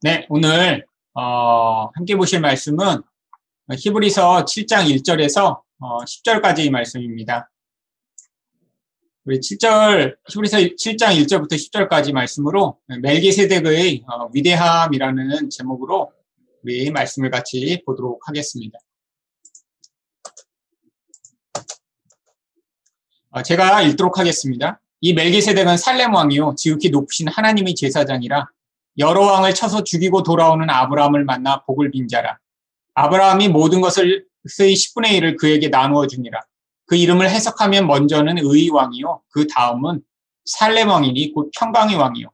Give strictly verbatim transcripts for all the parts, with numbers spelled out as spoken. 네, 오늘 어, 함께 보실 말씀은 히브리서 칠 장 일 절에서 어, 십 절까지의 말씀입니다. 우리 칠 절, 히브리서 칠 장 일 절부터 십 절까지 말씀으로 멜기세덱의 어, 위대함이라는 제목으로 우리 말씀을 같이 보도록 하겠습니다. 어, 제가 읽도록 하겠습니다. 이 멜기세덱은 살렘 왕이요 지극히 높으신 하나님의 제사장이라 여러 왕을 쳐서 죽이고 돌아오는 아브라함을 만나 복을 빈 자라. 아브라함이 모든 것의 십분의 일을 그에게 나누어 주니라. 그 이름을 해석하면 먼저는 의의 왕이요 그 다음은 살렘 왕이니 곧 평강의 왕이요.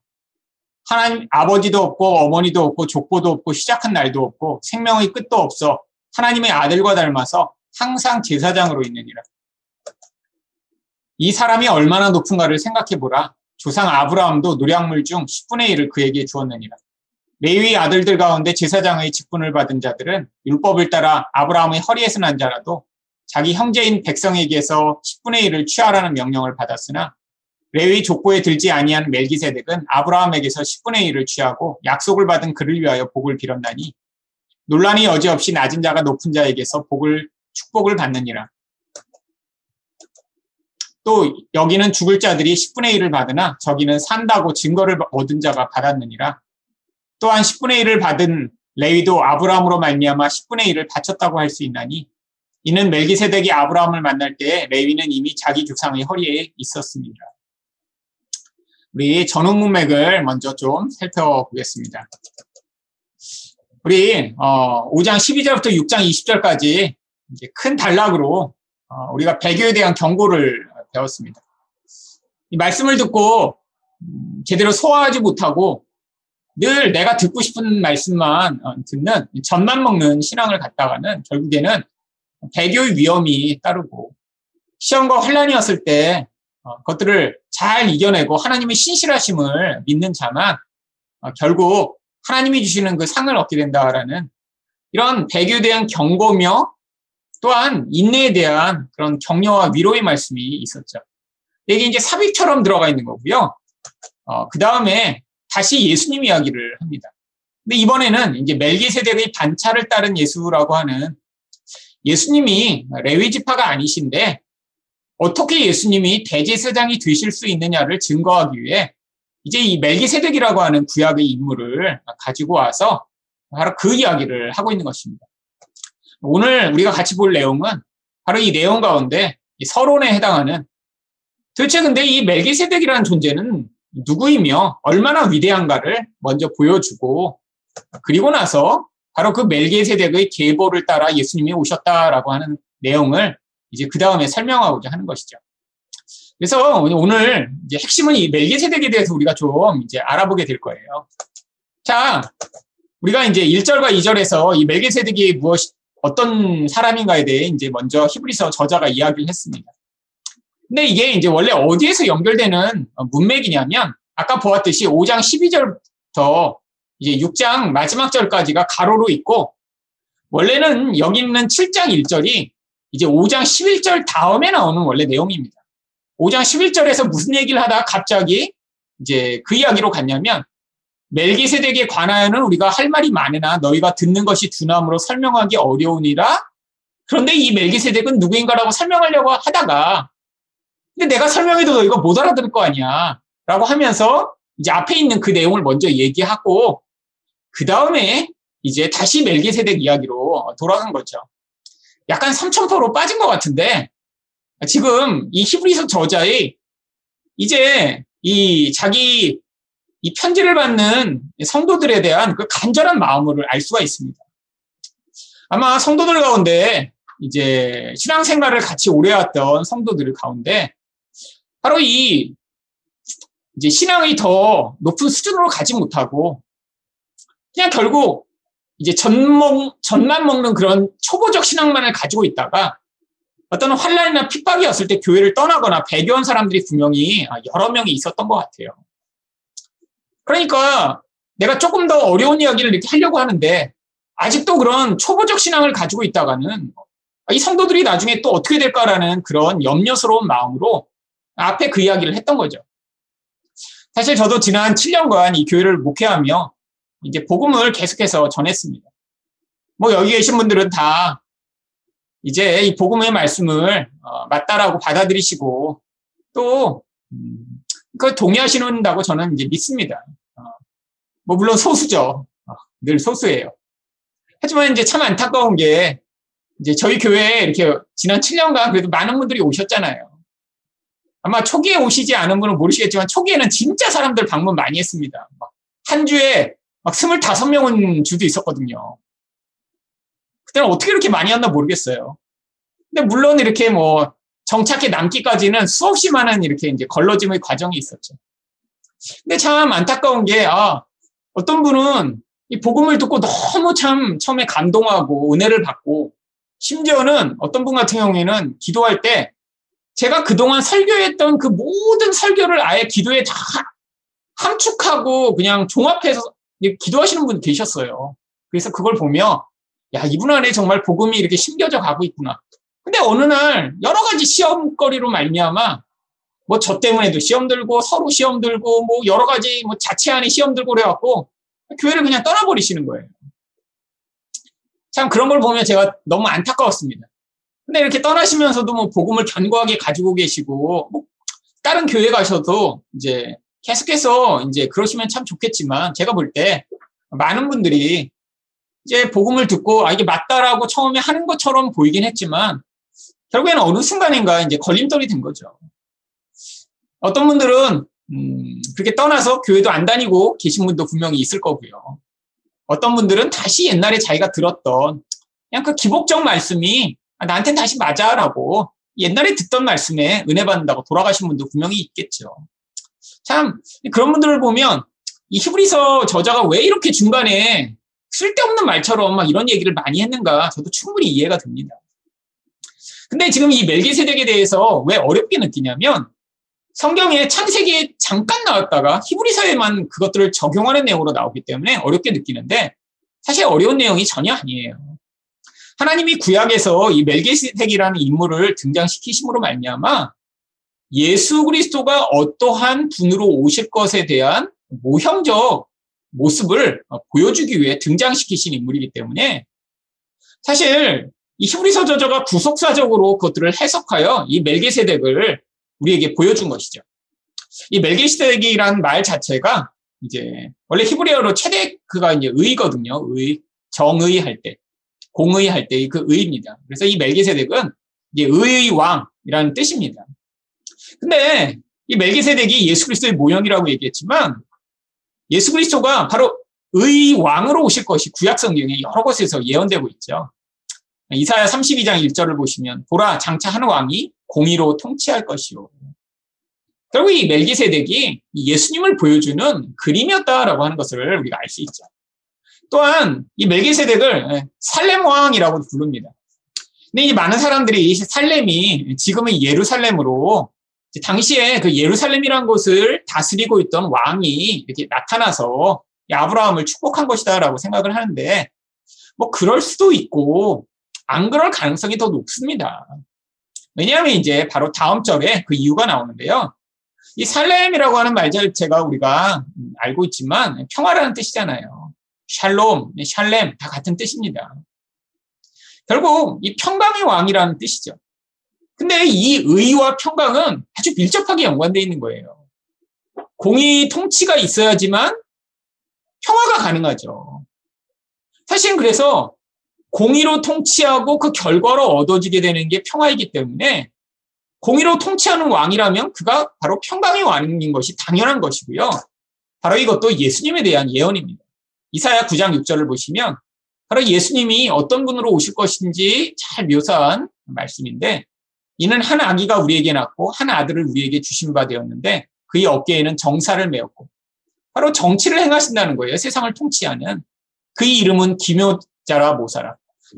하나님 아버지도 없고 어머니도 없고 족보도 없고 시작한 날도 없고 생명의 끝도 없어 하나님의 아들과 닮아서 항상 제사장으로 있느니라. 이 사람이 얼마나 높은가를 생각해보라. 조상 아브라함도 노량물 중 십분의 일을 그에게 주었느니라. 레위 아들들 가운데 제사장의 직분을 받은 자들은 율법을 따라 아브라함의 허리에서 난 자라도 자기 형제인 백성에게서 십분의 일을 취하라는 명령을 받았으나 레위 족보에 들지 아니한 멜기세덱은 아브라함에게서 십분의 일을 취하고 약속을 받은 그를 위하여 복을 빌었나니 논란이 여지없이 낮은 자가 높은 자에게서 복을 축복을 받느니라. 또 여기는 죽을 자들이 십분의 일을 받으나 저기는 산다고 증거를 얻은 자가 받았느니라. 또한 십분의 일을 받은 레위도 아브라함으로 말미암아 십분의 일을 바쳤다고 할 수 있나니 이는 멜기세덱이 아브라함을 만날 때에 레위는 이미 자기 조상의 허리에 있었습니다. 우리 전후 문맥을 먼저 좀 살펴보겠습니다. 우리 어, 오 장 십이 절부터 육 장 이십 절까지 이제 큰 단락으로 어, 우리가 배교에 대한 경고를 배웠습니다. 이 말씀을 듣고 제대로 소화하지 못하고 늘 내가 듣고 싶은 말씀만 듣는 젖만 먹는 신앙을 갖다가는 결국에는 배교의 위험이 따르고 시험과 환란이었을 때 그것들을 잘 이겨내고 하나님의 신실하심을 믿는 자만 결국 하나님이 주시는 그 상을 얻게 된다라는 이런 배교에 대한 경고며 또한 인내에 대한 그런 격려와 위로의 말씀이 있었죠. 이게 이제 삽입처럼 들어가 있는 거고요. 어, 그 다음에 다시 예수님 이야기를 합니다. 근데 이번에는 이제 멜기세덱의 반차를 따른 예수라고 하는 예수님이 레위 지파가 아니신데 어떻게 예수님이 대제사장이 되실 수 있느냐를 증거하기 위해 이제 이 멜기세덱이라고 하는 구약의 인물을 가지고 와서 바로 그 이야기를 하고 있는 것입니다. 오늘 우리가 같이 볼 내용은 바로 이 내용 가운데 이 서론에 해당하는 도대체 근데 이 멜기세덱이라는 존재는 누구이며 얼마나 위대한가를 먼저 보여주고 그리고 나서 바로 그 멜기세덱의 계보를 따라 예수님이 오셨다라고 하는 내용을 이제 그 다음에 설명하고자 하는 것이죠. 그래서 오늘 이제 핵심은 이 멜기세덱에 대해서 우리가 좀 이제 알아보게 될 거예요. 자, 우리가 이제 일 절과 이 절에서 이 멜기세덱이 무엇이 어떤 사람인가에 대해 이제 먼저 히브리서 저자가 이야기를 했습니다. 근데 이게 이제 원래 어디에서 연결되는 문맥이냐면 아까 보았듯이 오 장 십이 절부터 이제 육 장 마지막 절까지가 가로로 있고 원래는 여기 있는 칠 장 일 절이 이제 오 장 십일 절 다음에 나오는 원래 내용입니다. 오 장 십일 절에서 무슨 얘기를 하다가 갑자기 이제 그 이야기로 갔냐면 멜기세덱에 관하여는 우리가 할 말이 많으나 너희가 듣는 것이 두나므로 설명하기 어려우니라. 그런데 이 멜기세덱은 누구인가라고 설명하려고 하다가 근데 내가 설명해도 너희가 못 알아들을 거 아니야 라고 하면서 이제 앞에 있는 그 내용을 먼저 얘기하고 그 다음에 이제 다시 멜기세덱 이야기로 돌아간 거죠. 약간 삼천포로 빠진 것 같은데 지금 이 히브리서 저자의 이제 이 자기 이 편지를 받는 성도들에 대한 그 간절한 마음을 알 수가 있습니다. 아마 성도들 가운데 이제 신앙생활을 같이 오래 왔던 성도들 가운데 바로 이 이제 신앙이 더 높은 수준으로 가지 못하고 그냥 결국 이제 젖먹, 젖만 먹는 그런 초보적 신앙만을 가지고 있다가 어떤 환란이나 핍박이 왔을 때 교회를 떠나거나 배교한 사람들이 분명히 여러 명이 있었던 것 같아요. 그러니까 내가 조금 더 어려운 이야기를 이렇게 하려고 하는데 아직도 그런 초보적 신앙을 가지고 있다가는 이 성도들이 나중에 또 어떻게 될까라는 그런 염려스러운 마음으로 앞에 그 이야기를 했던 거죠. 사실 저도 지난 칠 년간 이 교회를 목회하며 이제 복음을 계속해서 전했습니다. 뭐 여기 계신 분들은 다 이제 이 복음의 말씀을 어, 맞다라고 받아들이시고 또 음, 그 동의하시는다고 저는 이제 믿습니다. 어, 뭐 물론 소수죠. 어, 늘 소수예요. 하지만 이제 참 안타까운 게 이제 저희 교회에 이렇게 지난 칠 년간 그래도 많은 분들이 오셨잖아요. 아마 초기에 오시지 않은 분은 모르시겠지만 초기에는 진짜 사람들 방문 많이 했습니다. 막 한 주에 막 스물다섯 명 온 주도 있었거든요. 그때는 어떻게 이렇게 많이 왔나 모르겠어요. 근데 물론 이렇게 뭐 정착해 남기까지는 수없이 많은 이렇게 이제 걸러짐의 과정이 있었죠. 근데 참 안타까운 게, 아, 어떤 분은 이 복음을 듣고 너무 참 처음에 감동하고 은혜를 받고, 심지어는 어떤 분 같은 경우에는 기도할 때 제가 그동안 설교했던 그 모든 설교를 아예 기도에 다 함축하고 그냥 종합해서 기도하시는 분 계셨어요. 그래서 그걸 보며, 야, 이분 안에 정말 복음이 이렇게 심겨져 가고 있구나. 근데 어느 날 여러 가지 시험거리로 말미암아 뭐 저 때문에도 시험 들고 서로 시험 들고 뭐 여러 가지 뭐 자체 안에 시험 들고 그래갖고 교회를 그냥 떠나버리시는 거예요. 참 그런 걸 보면 제가 너무 안타까웠습니다. 근데 이렇게 떠나시면서도 뭐 복음을 견고하게 가지고 계시고 뭐 다른 교회 가셔도 이제 계속해서 이제 그러시면 참 좋겠지만 제가 볼 때 많은 분들이 이제 복음을 듣고 아 이게 맞다라고 처음에 하는 것처럼 보이긴 했지만 결국에는 어느 순간인가 이제 걸림돌이 된 거죠. 어떤 분들은 음 그렇게 떠나서 교회도 안 다니고 계신 분도 분명히 있을 거고요. 어떤 분들은 다시 옛날에 자기가 들었던 그냥 그 기복적 말씀이 아, 나한테는 다시 맞아라고 옛날에 듣던 말씀에 은혜 받는다고 돌아가신 분도 분명히 있겠죠. 참 그런 분들을 보면 이 히브리서 저자가 왜 이렇게 중간에 쓸데없는 말처럼 막 이런 얘기를 많이 했는가 저도 충분히 이해가 됩니다. 근데 지금 이 멜기세덱에 대해서 왜 어렵게 느끼냐면 성경에 창세기에 잠깐 나왔다가 히브리서에만 그것들을 적용하는 내용으로 나오기 때문에 어렵게 느끼는데 사실 어려운 내용이 전혀 아니에요. 하나님이 구약에서 이 멜기세덱이라는 인물을 등장시키심으로 말미암아 예수 그리스도가 어떠한 분으로 오실 것에 대한 모형적 모습을 보여주기 위해 등장시키신 인물이기 때문에 사실 이 히브리서 저자가 구속사적으로 그것들을 해석하여 이 멜기세덱을 우리에게 보여준 것이죠. 이 멜기세덱이라는 말 자체가 이제 원래 히브리어로 체덱 그가 이제 의거든요. 의, 정의 할 때, 공의 할 때의 그 의입니다. 그래서 이 멜기세덱은 이제 의의 왕이라는 뜻입니다. 근데 이 멜기세덱이 예수 그리스도의 모형이라고 얘기했지만 예수 그리스도가 바로 의 왕으로 오실 것이 구약 성경에 여러 곳에서 예언되고 있죠. 이사야 삼십이 장 일 절을 보시면 보라 장차 한 왕이 공의로 통치할 것이요. 결국 이 멜기세덱이 예수님을 보여주는 그림이었다라고 하는 것을 우리가 알 수 있죠. 또한 이 멜기세덱을 살렘 왕이라고 부릅니다. 근데 이제 많은 사람들이 살렘이 지금의 예루살렘으로 당시에 그 예루살렘이라는 곳을 다스리고 있던 왕이 이렇게 나타나서 아브라함을 축복한 것이다라고 생각을 하는데 뭐 그럴 수도 있고 안 그럴 가능성이 더 높습니다. 왜냐하면 이제 바로 다음 절에 그 이유가 나오는데요. 이 살렘이라고 하는 말 자체가 우리가 알고 있지만 평화라는 뜻이잖아요. 샬롬, 샬렘 다 같은 뜻입니다. 결국 이 평강의 왕이라는 뜻이죠. 근데 이 의와 평강은 아주 밀접하게 연관되어 있는 거예요. 공의 통치가 있어야지만 평화가 가능하죠. 사실은 그래서 공의로 통치하고 그 결과로 얻어지게 되는 게 평화이기 때문에 공의로 통치하는 왕이라면 그가 바로 평강의 왕인 것이 당연한 것이고요. 바로 이것도 예수님에 대한 예언입니다. 이사야 구 장 육 절을 보시면 바로 예수님이 어떤 분으로 오실 것인지 잘 묘사한 말씀인데 이는 한 아기가 우리에게 낳고 한 아들을 우리에게 주신 바 되었는데 그의 어깨에는 정사를 메었고 바로 정치를 행하신다는 거예요. 세상을 통치하는. 그의 이름은 기묘자라 모사라.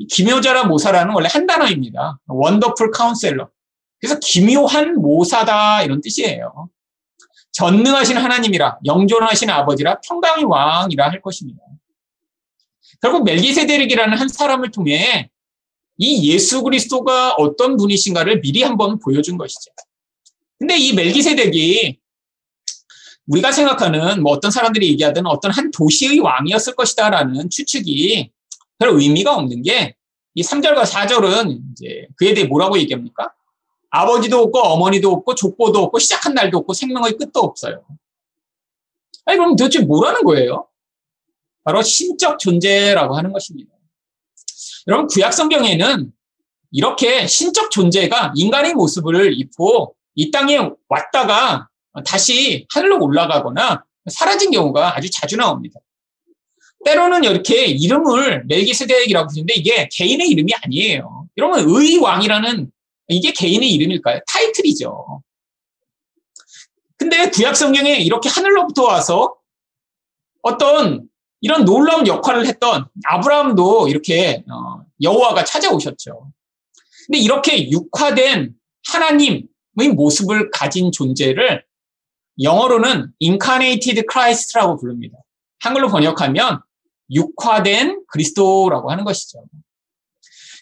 기묘자라 모사라는 원래 한 단어입니다. 원더풀 카운셀러. 그래서 기묘한 모사다 이런 뜻이에요. 전능하신 하나님이라 영존하신 아버지라 평강의 왕이라 할 것입니다. 결국 멜기세덱이라는 한 사람을 통해 이 예수 그리스도가 어떤 분이신가를 미리 한번 보여준 것이죠. 근데 이 멜기세덱이 우리가 생각하는 뭐 어떤 사람들이 얘기하든 어떤 한 도시의 왕이었을 것이다라는 추측이 별 의미가 없는 게, 이 삼 절과 사 절은 이제 그에 대해 뭐라고 얘기합니까? 아버지도 없고 어머니도 없고 족보도 없고 시작한 날도 없고 생명의 끝도 없어요. 아니, 그럼 도대체 뭐라는 거예요? 바로 신적 존재라고 하는 것입니다. 여러분, 구약 성경에는 이렇게 신적 존재가 인간의 모습을 입고 이 땅에 왔다가 다시 하늘로 올라가거나 사라진 경우가 아주 자주 나옵니다. 때로는 이렇게 이름을 멜기세덱이라고 부르는데 이게 개인의 이름이 아니에요. 여러분, 의왕이라는, 이게 개인의 이름일까요? 타이틀이죠. 근데 구약 성경에 이렇게 하늘로부터 와서 어떤 이런 놀라운 역할을 했던 아브라함도 이렇게 여호와가 찾아오셨죠. 근데 이렇게 육화된 하나님의 모습을 가진 존재를 영어로는 incarnated Christ라고 부릅니다. 한글로 번역하면 육화된 그리스도라고 하는 것이죠.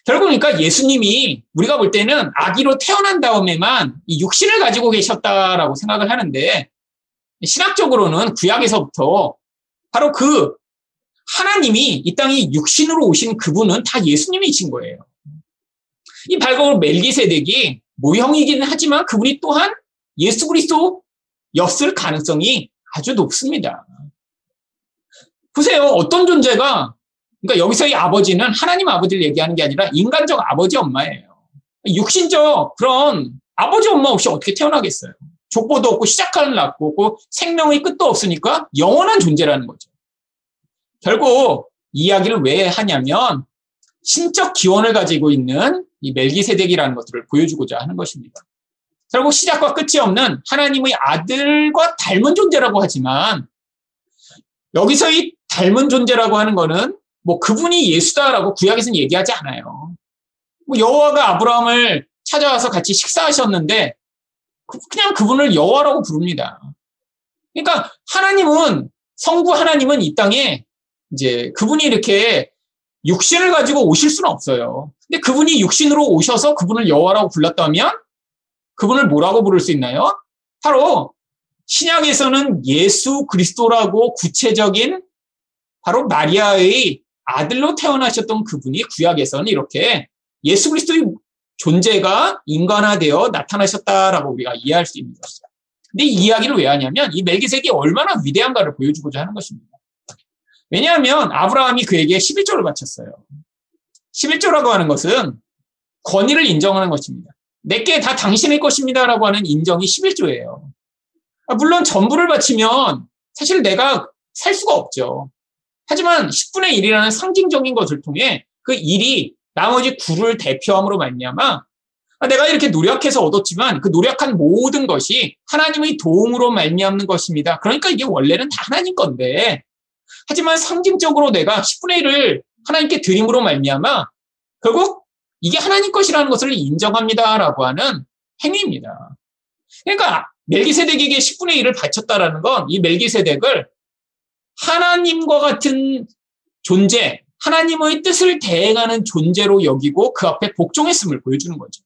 결국 그러니까 예수님이 우리가 볼 때는 아기로 태어난 다음에만 이 육신을 가지고 계셨다라고 생각을 하는데, 신학적으로는 구약에서부터 바로 그 하나님이 이 땅에 육신으로 오신 그분은 다 예수님이신 거예요. 이 발걸 멜기세덱이 모형이기는 하지만 그분이 또한 예수 그리스도였을 가능성이 아주 높습니다. 보세요. 어떤 존재가, 그러니까 여기서의 아버지는 하나님 아버지를 얘기하는 게 아니라 인간적 아버지 엄마예요. 육신적 그런 아버지 엄마 없이 어떻게 태어나겠어요. 족보도 없고 시작하는 낳고 없고 생명의 끝도 없으니까 영원한 존재라는 거죠. 결국 이 이야기를 왜 하냐면 신적 기원을 가지고 있는 이 멜기세덱이라는 것들을 보여주고자 하는 것입니다. 결국 시작과 끝이 없는 하나님의 아들과 닮은 존재라고 하지만, 여기서 이 닮은 존재라고 하는 거는 뭐 그분이 예수다라고 구약에서는 얘기하지 않아요. 뭐 여호와가 아브라함을 찾아와서 같이 식사하셨는데 그냥 그분을 여호와라고 부릅니다. 그러니까 하나님은, 성부 하나님은 이 땅에 이제 그분이 이렇게 육신을 가지고 오실 수는 없어요. 근데 그분이 육신으로 오셔서 그분을 여호와라고 불렀다면 그분을 뭐라고 부를 수 있나요? 바로 신약에서는 예수 그리스도라고 구체적인 바로 마리아의 아들로 태어나셨던 그분이 구약에서는 이렇게 예수 그리스도의 존재가 인간화되어 나타나셨다라고 우리가 이해할 수 있는 것이죠. 근데 이 이야기를 왜 하냐면 이 멜기세덱이 얼마나 위대한가를 보여주고자 하는 것입니다. 왜냐하면 아브라함이 그에게 십일조를 바쳤어요. 십일조라고 하는 것은 권위를 인정하는 것입니다. 내게 다 당신의 것입니다라고 하는 인정이 십일조예요. 물론 전부를 바치면 사실 내가 살 수가 없죠. 하지만 십분의 일이라는 상징적인 것을 통해 그 일이 나머지 구를 대표함으로 말미암아 내가 이렇게 노력해서 얻었지만 그 노력한 모든 것이 하나님의 도움으로 말미암는 것입니다. 그러니까 이게 원래는 다 하나님 건데, 하지만 상징적으로 내가 십분의 일을 하나님께 드림으로 말미암아 결국 이게 하나님 것이라는 것을 인정합니다라고 하는 행위입니다. 그러니까 멜기세덱에게 십분의 일을 바쳤다라는 건 이 멜기세덱을 하나님과 같은 존재, 하나님의 뜻을 대행하는 존재로 여기고 그 앞에 복종했음을 보여주는 거죠.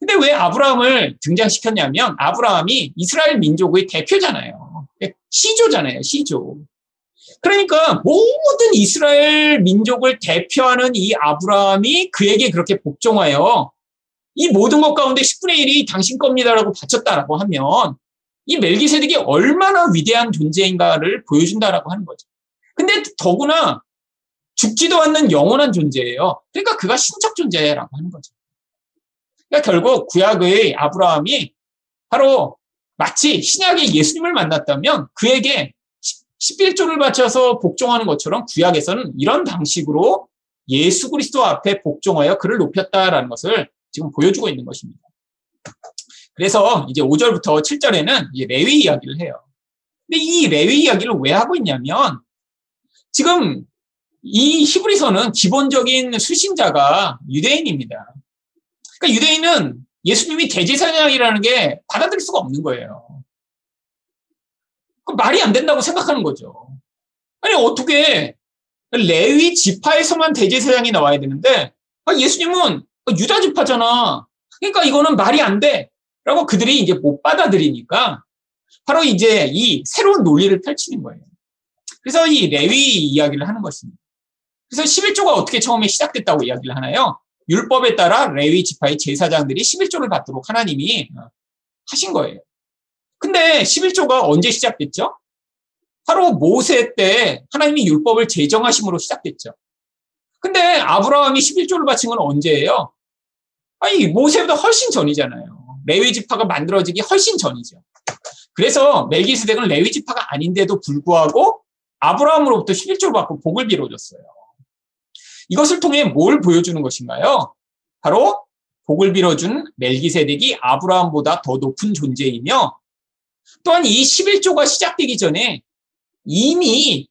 근데 왜 아브라함을 등장시켰냐면 아브라함이 이스라엘 민족의 대표잖아요. 시조잖아요. 시조. 그러니까 모든 이스라엘 민족을 대표하는 이 아브라함이 그에게 그렇게 복종하여 이 모든 것 가운데 십분의 일이 당신 겁니다라고 바쳤다라고 하면 이 멜기세덱이 얼마나 위대한 존재인가를 보여준다라고 하는 거죠. 근데 더구나 죽지도 않는 영원한 존재예요. 그러니까 그가 신적 존재라고 하는 거죠. 그러니까 결국 구약의 아브라함이 바로 마치 신약의 예수님을 만났다면 그에게 십일조를 바쳐서 복종하는 것처럼 구약에서는 이런 방식으로 예수 그리스도 앞에 복종하여 그를 높였다라는 것을 지금 보여주고 있는 것입니다. 그래서 이제 오 절부터 칠 절에는 이제 레위 이야기를 해요. 근데 이 레위 이야기를 왜 하고 있냐면, 지금 이 히브리서는 기본적인 수신자가 유대인입니다. 그러니까 유대인은 예수님이 대제사장이라는 게 받아들일 수가 없는 거예요. 그럼 말이 안 된다고 생각하는 거죠. 아니, 어떻게 레위 지파에서만 대제사장이 나와야 되는데, 아니, 예수님은 유다 지파잖아. 그러니까 이거는 말이 안 돼. 라고 그들이 이제 못 받아들이니까 바로 이제 이 새로운 논리를 펼치는 거예요. 그래서 이 레위 이야기를 하는 것입니다. 그래서 십일조가 어떻게 처음에 시작됐다고 이야기를 하나요? 율법에 따라 레위 지파의 제사장들이 십일조를 받도록 하나님이 하신 거예요. 근데 십일조가 언제 시작됐죠? 바로 모세 때 하나님이 율법을 제정하심으로 시작됐죠. 근데 아브라함이 십일조를 바친 건 언제예요? 아니, 모세보다 훨씬 전이잖아요. 레위 지파가 만들어지기 훨씬 전이죠. 그래서 멜기세덱은 레위 지파가 아닌데도 불구하고 아브라함으로부터 십일조를 받고 복을 빌어줬어요. 이것을 통해 뭘 보여주는 것인가요? 바로 복을 빌어준 멜기세덱이 아브라함보다 더 높은 존재이며, 또한 이 십일조가 시작되기 전에 이미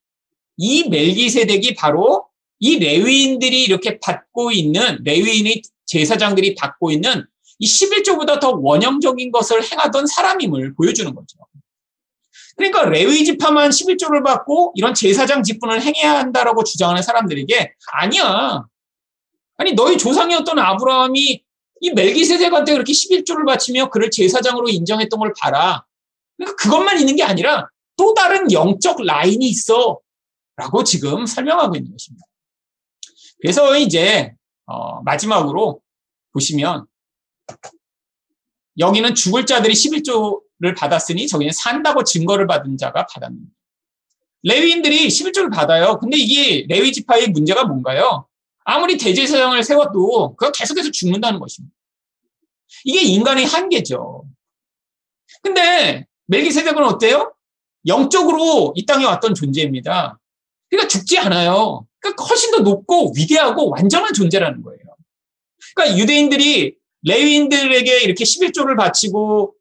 이 멜기세덱이 바로 이 레위인들이 이렇게 받고 있는, 레위인의 제사장들이 받고 있는 이 십일조보다 더 원형적인 것을 행하던 사람임을 보여주는 거죠. 그러니까 레위 지파만 십일조를 받고 이런 제사장 직분을 행해야 한다라고 주장하는 사람들에게, 아니야, 아니 너희 조상이었던 아브라함이 이 멜기세덱한테 그렇게 십일조를 바치며 그를 제사장으로 인정했던 걸 봐라. 그러니까 그것만 있는 게 아니라 또 다른 영적 라인이 있어 라고 지금 설명하고 있는 것입니다. 그래서 이제 어, 마지막으로 보시면, 여기는 죽을 자들이 십일조를 받았으니 저기는 산다고 증거를 받은 자가 받았는데, 레위인들이 십일조를 받아요. 근데 이게 레위 지파의 문제가 뭔가요? 아무리 대제사장을 세워도 그거 계속해서 죽는다는 것입니다. 이게 인간의 한계죠. 근데 멜기세덱은 어때요? 영적으로 이 땅에 왔던 존재입니다. 그러니까 죽지 않아요. 그러니까 훨씬 더 높고 위대하고 완전한 존재라는 거예요. 그러니까 유대인들이 레위인들에게 이렇게 십일조를 바치고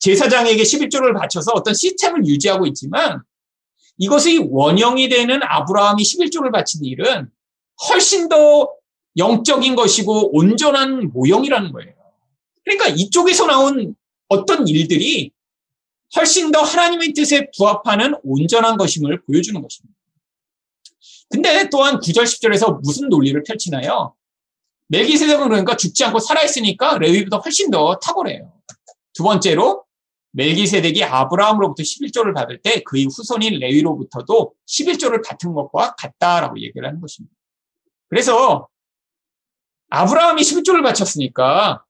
제사장에게 십일조를 바쳐서 어떤 시스템을 유지하고 있지만, 이것의 원형이 되는 아브라함이 십일조를 바친 일은 훨씬 더 영적인 것이고 온전한 모형이라는 거예요. 그러니까 이쪽에서 나온 어떤 일들이 훨씬 더 하나님의 뜻에 부합하는 온전한 것임을 보여주는 것입니다. 근데 또한 구 절, 십 절에서 무슨 논리를 펼치나요? 멜기세덱은 그러니까 죽지 않고 살아있으니까 레위보다 훨씬 더 탁월해요. 두 번째로, 멜기세덱이 아브라함으로부터 십일조를 받을 때 그의 후손인 레위로부터도 십일조를 받은 것과 같다라고 얘기를 하는 것입니다. 그래서 아브라함이 십일조를 바쳤으니까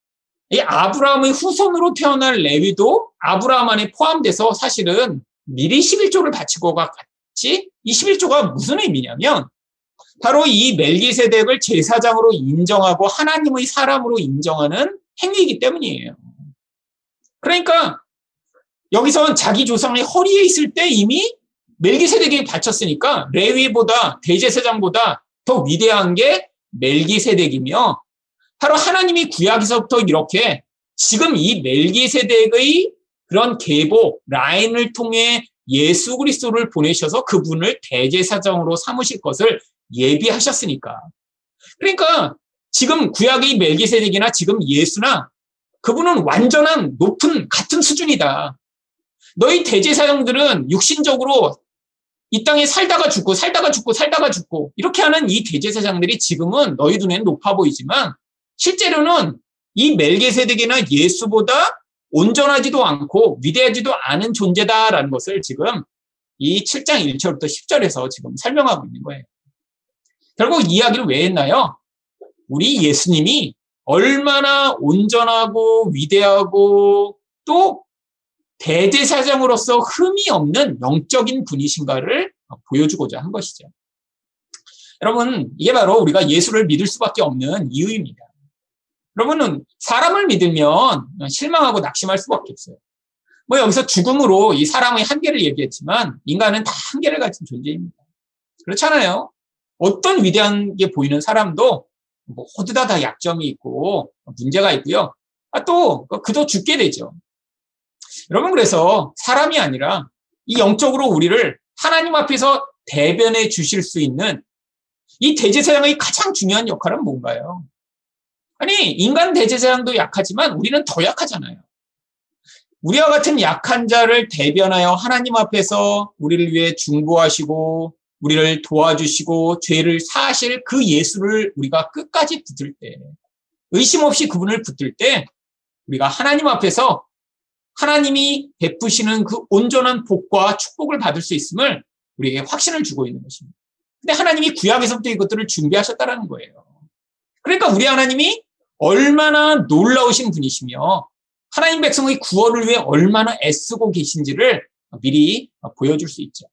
이 아브라함의 후손으로 태어날 레위도 아브라함 안에 포함돼서 사실은 미리 십일조를 바치고가 같이, 이 십일조가 무슨 의미냐면 바로 이 멜기세덱을 제사장으로 인정하고 하나님의 사람으로 인정하는 행위이기 때문이에요. 그러니까 여기선 자기 조상의 허리에 있을 때 이미 멜기세덱이 바쳤으니까 레위보다, 대제사장보다 더 위대한 게 멜기세덱이며, 바로 하나님이 구약에서부터 이렇게 지금 이 멜기세덱의 그런 계보, 라인을 통해 예수 그리스도를 보내셔서 그분을 대제사장으로 삼으실 것을 예비하셨으니까. 그러니까 지금 구약의 멜기세덱이나 지금 예수나 그분은 완전한 높은 같은 수준이다. 너희 대제사장들은 육신적으로 이 땅에 살다가 죽고 살다가 죽고 살다가 죽고 이렇게 하는 이 대제사장들이 지금은 너희 눈에는 높아 보이지만 실제로는 이 멜기세덱이나 예수보다 온전하지도 않고 위대하지도 않은 존재다라는 것을 지금 이 칠 장 일 절부터 십 절에서 지금 설명하고 있는 거예요. 결국 이야기를 왜 했나요? 우리 예수님이 얼마나 온전하고 위대하고 또 대제사장으로서 흠이 없는 영적인 분이신가를 보여주고자 한 것이죠. 여러분, 이게 바로 우리가 예수를 믿을 수밖에 없는 이유입니다. 여러분은 사람을 믿으면 실망하고 낙심할 수밖에 없어요. 뭐 여기서 죽음으로 이 사람의 한계를 얘기했지만 인간은 다 한계를 가진 존재입니다. 그렇잖아요. 어떤 위대한 게 보이는 사람도 모두 다 다 약점이 있고 문제가 있고요. 아, 또 그저 죽게 되죠. 여러분, 그래서 사람이 아니라 이 영적으로 우리를 하나님 앞에서 대변해 주실 수 있는 이 대제사장의 가장 중요한 역할은 뭔가요? 아니, 인간 대제사장도 약하지만 우리는 더 약하잖아요. 우리와 같은 약한 자를 대변하여 하나님 앞에서 우리를 위해 중보하시고 우리를 도와주시고 죄를 사하실 그 예수를 우리가 끝까지 붙들 때, 의심 없이 그분을 붙들 때, 우리가 하나님 앞에서 하나님이 베푸시는 그 온전한 복과 축복을 받을 수 있음을 우리에게 확신을 주고 있는 것입니다. 근데 하나님이 구약에서부터 이것들을 준비하셨다라는 거예요. 그러니까 우리 하나님이 얼마나 놀라우신 분이시며 하나님 백성의 구원을 위해 얼마나 애쓰고 계신지를 미리 보여줄 수 있죠.